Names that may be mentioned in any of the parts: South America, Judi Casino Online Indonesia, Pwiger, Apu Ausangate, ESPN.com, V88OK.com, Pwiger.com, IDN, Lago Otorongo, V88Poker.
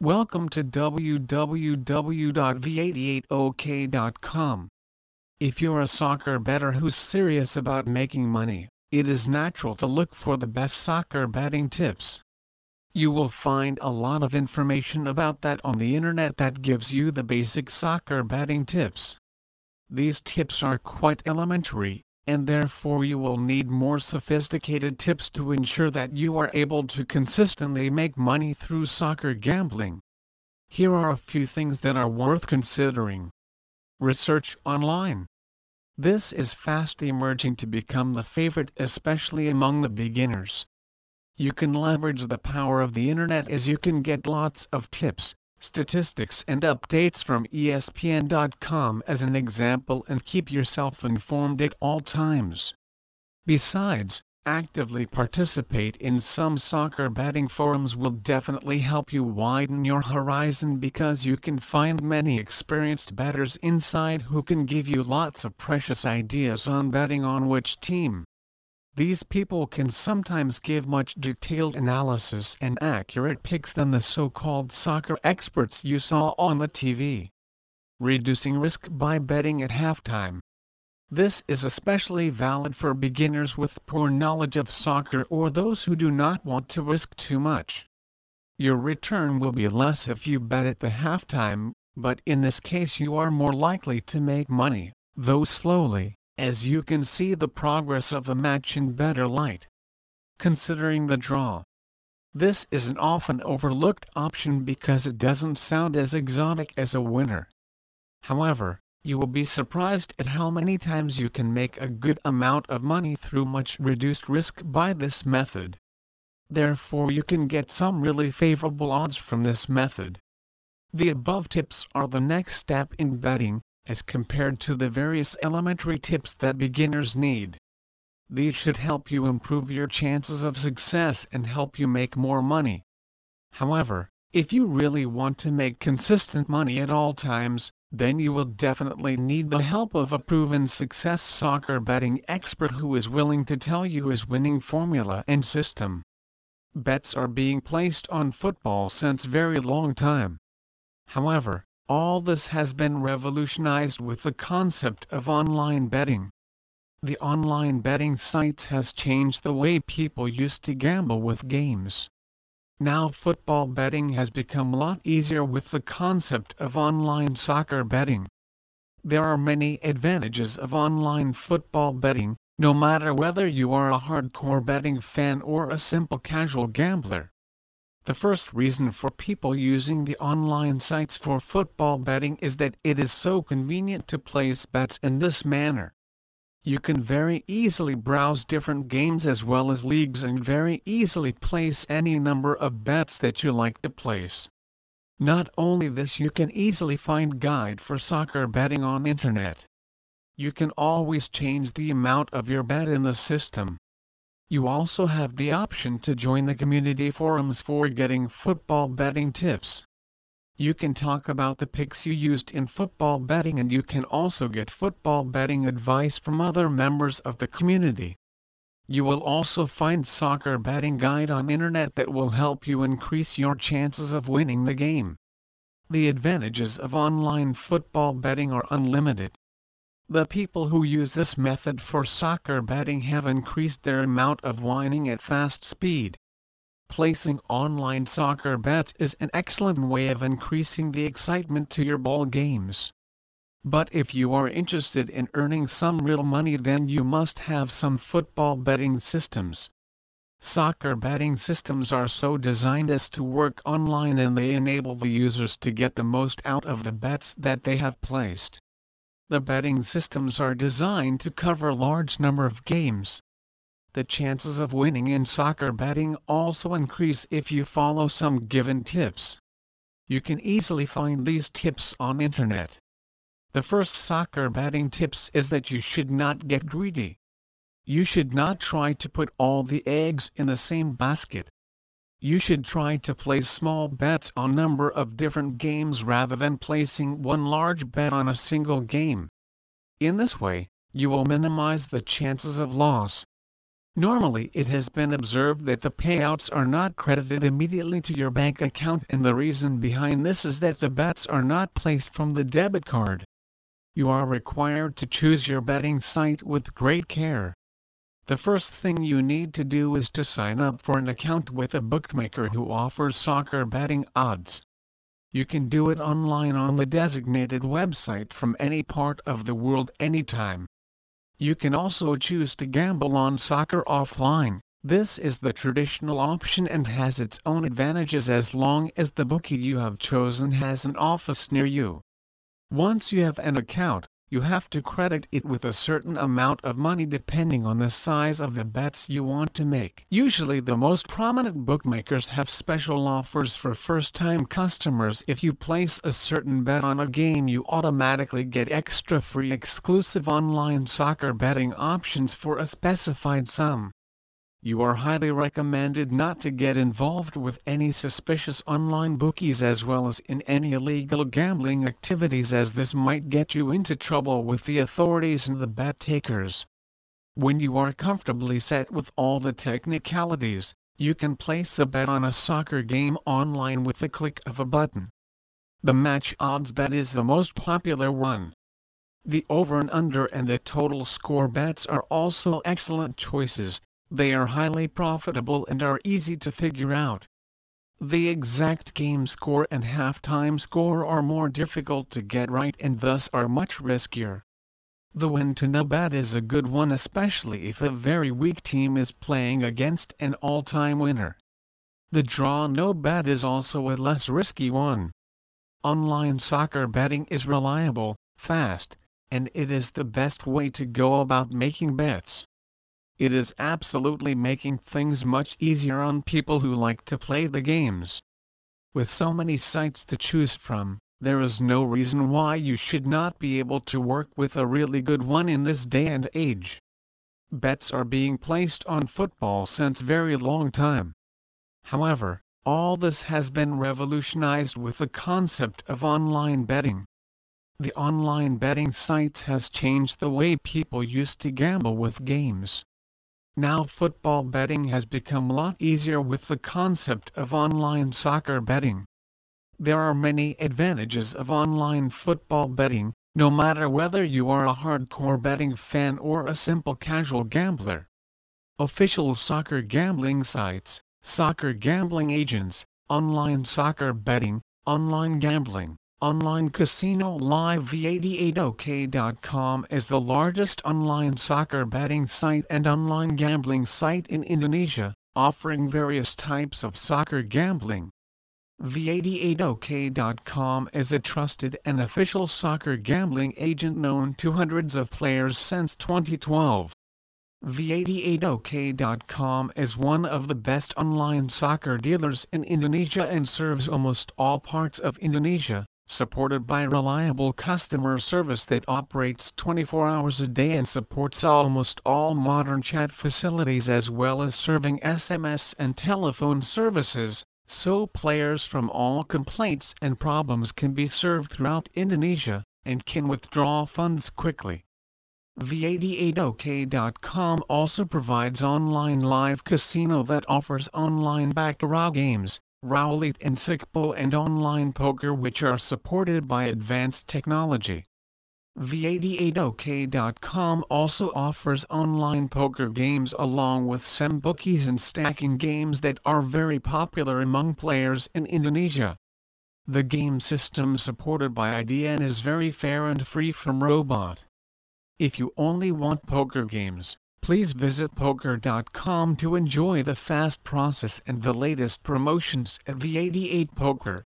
Welcome to www.v88ok.com. If you're a soccer bettor who's serious about making money, it is natural to look for the best soccer betting tips. You will find a lot of information about that on the internet that gives you the basic soccer betting tips. These tips are quite elementary, and therefore you will need more sophisticated tips to ensure that you are able to consistently make money through soccer gambling. Here are a few things that are worth considering. Research online. This is fast emerging to become the favorite, especially among the beginners. You can leverage the power of the internet as you can get lots of tips, statistics and updates from ESPN.com as an example and keep yourself informed at all times. Besides, actively participate in some soccer betting forums will definitely help you widen your horizon, because you can find many experienced bettors inside who can give you lots of precious ideas on betting on which team. These people can sometimes give much detailed analysis and accurate picks than the so-called soccer experts you saw on the TV. Reducing risk by betting at halftime. This is especially valid for beginners with poor knowledge of soccer or those who do not want to risk too much. Your return will be less if you bet at the halftime, but in this case you are more likely to make money, though slowly, as you can see the progress of the match in better light. Considering the draw. This is an often overlooked option because it doesn't sound as exotic as a winner. However, you will be surprised at how many times you can make a good amount of money through much reduced risk by this method. Therefore, you can get some really favorable odds from this method. The above tips are the next step in betting, as compared to the various elementary tips that beginners need. These should help you improve your chances of success and help you make more money. However, if you really want to make consistent money at all times, then you will definitely need the help of a proven success soccer betting expert who is willing to tell you his winning formula and system. Bets are being placed on football since a very long time. However, all this has been revolutionized with the concept of online betting. The online betting sites has changed the way people used to gamble with games. Now football betting has become a lot easier with the concept of online soccer betting. There are many advantages of online football betting, no matter whether you are a hardcore betting fan or a simple casual gambler. The first reason for people using the online sites for football betting is that it is so convenient to place bets in this manner. You can very easily browse different games as well as leagues and very easily place any number of bets that you like to place. Not only this, you can easily find guide for soccer betting on internet. You can always change the amount of your bet in the system. You also have the option to join the community forums for getting football betting tips. You can talk about the picks you used in football betting, and you can also get football betting advice from other members of the community. You will also find soccer betting guide on internet that will help you increase your chances of winning the game. The advantages of online football betting are unlimited. The people who use this method for soccer betting have increased their amount of winning at fast speed. Placing online soccer bets is an excellent way of increasing the excitement to your ball games. But if you are interested in earning some real money, then you must have some football betting systems. Soccer betting systems are so designed as to work online, and they enable the users to get the most out of the bets that they have placed. The betting systems are designed to cover a large number of games. The chances of winning in soccer betting also increase if you follow some given tips. You can easily find these tips on internet. The first soccer betting tips is that you should not get greedy. You should not try to put all the eggs in the same basket. You should try to place small bets on a number of different games rather than placing one large bet on a single game. In this way, you will minimize the chances of loss. Normally it has been observed that the payouts are not credited immediately to your bank account, and the reason behind this is that the bets are not placed from the debit card. You are required to choose your betting site with great care. The first thing you need to do is to sign up for an account with a bookmaker who offers soccer betting odds. You can do it online on the designated website from any part of the world anytime. You can also choose to gamble on soccer offline. This is the traditional option and has its own advantages as long as the bookie you have chosen has an office near you. Once you have an account, you have to credit it with a certain amount of money depending on the size of the bets you want to make. Usually the most prominent bookmakers have special offers for first-time customers. If you place a certain bet on a game, you automatically get extra free exclusive online soccer betting options for a specified sum. You are highly recommended not to get involved with any suspicious online bookies as well as in any illegal gambling activities, as this might get you into trouble with the authorities and the bet takers. When you are comfortably set with all the technicalities, you can place a bet on a soccer game online with the click of a button. The match odds bet is the most popular one. The over and under and the total score bets are also excellent choices. They are highly profitable and are easy to figure out. The exact game score and halftime score are more difficult to get right and thus are much riskier. The win-to-no bet is a good one, especially if a very weak team is playing against an all-time winner. The draw-no bet is also a less risky one. Online soccer betting is reliable, fast, and it is the best way to go about making bets. It is absolutely making things much easier on people who like to play the games. With so many sites to choose from, there is no reason why you should not be able to work with a really good one in this day and age. Bets are being placed on football since a very long time. However, all this has been revolutionized with the concept of online betting. The online betting sites has changed the way people used to gamble with games. Now football betting has become a lot easier with the concept of online soccer betting. There are many advantages of online football betting, no matter whether you are a hardcore betting fan or a simple casual gambler. Official soccer gambling sites, soccer gambling agents, online soccer betting, online gambling, online casino. Live V88OK.com is the largest online soccer betting site and online gambling site in Indonesia, offering various types of soccer gambling. V88OK.com is a trusted and official soccer gambling agent known to hundreds of players since 2012. V88OK.com is one of the best online soccer dealers in Indonesia and serves almost all parts of Indonesia, supported by reliable customer service that operates 24 hours a day and supports almost all modern chat facilities as well as serving SMS and telephone services, so players from all complaints and problems can be served throughout Indonesia and can withdraw funds quickly. V88OK.com also provides online live casino that offers online baccarat games, roulette and sikpo, and online poker, which are supported by advanced technology. V88OK.com also offers online poker games along with some bookies and stacking games that are very popular among players in Indonesia. The game system supported by IDN is very fair and free from robot. If you only want poker games, please visit Pwiger.com to enjoy the fast process and the latest promotions at V88Poker.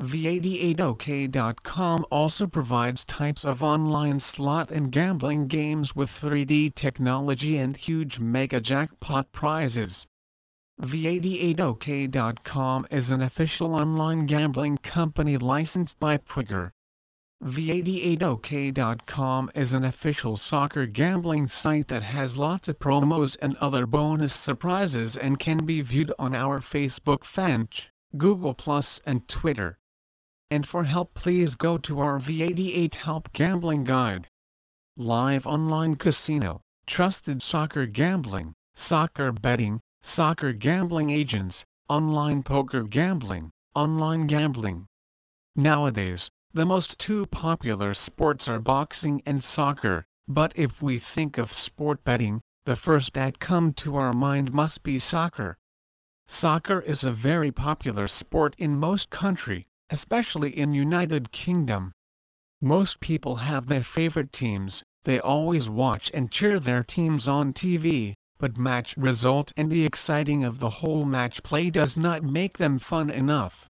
V88OK.com also provides types of online slot and gambling games with 3D technology and huge mega jackpot prizes. V88OK.com is an official online gambling company licensed by Pwiger. V88OK.com is an official soccer gambling site that has lots of promos and other bonus surprises and can be viewed on our Facebook fanpage, Google+, and Twitter. And for help, please go to our V88 Help Gambling Guide. Live online casino, trusted soccer gambling, soccer betting, soccer gambling agents, online poker gambling, online gambling. Nowadays, the most two popular sports are boxing and soccer, but if we think of sport betting, the first that come to our mind must be soccer. Soccer is a very popular sport in most country, especially in United Kingdom. Most people have their favorite teams, they always watch and cheer their teams on TV, but match result and the exciting of the whole match play does not make them fun enough.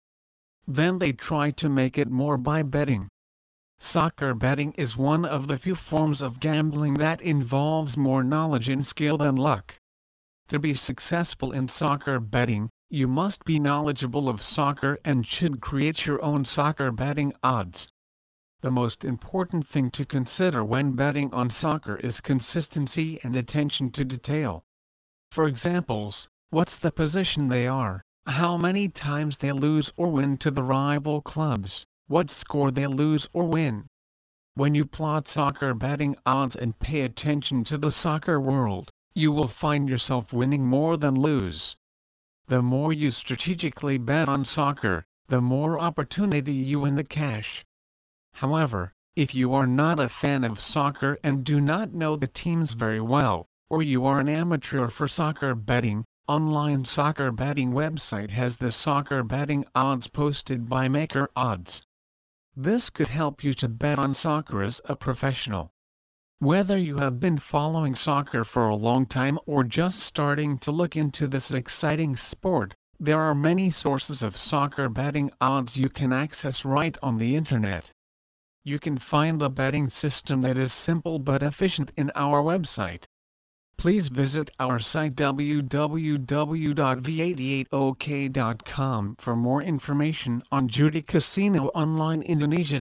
Then they try to make it more by betting. Soccer betting is one of the few forms of gambling that involves more knowledge and skill than luck. To be successful in soccer betting, you must be knowledgeable of soccer and should create your own soccer betting odds. The most important thing to consider when betting on soccer is consistency and attention to detail. For examples, what's the position they are, how many times they lose or win to the rival clubs, what score they lose or win. When you plot soccer betting odds and pay attention to the soccer world, you will find yourself winning more than lose. The more you strategically bet on soccer, the more opportunity you win the cash. However, if you are not a fan of soccer and do not know the teams very well, or you are an amateur for soccer betting, online soccer betting website has the soccer betting odds posted by Maker Odds. This could help you to bet on soccer as a professional. Whether you have been following soccer for a long time or just starting to look into this exciting sport, there are many sources of soccer betting odds you can access right on the internet. You can find the betting system that is simple but efficient in our website. Please visit our site www.v88ok.com for more information on Judi Casino Online Indonesia.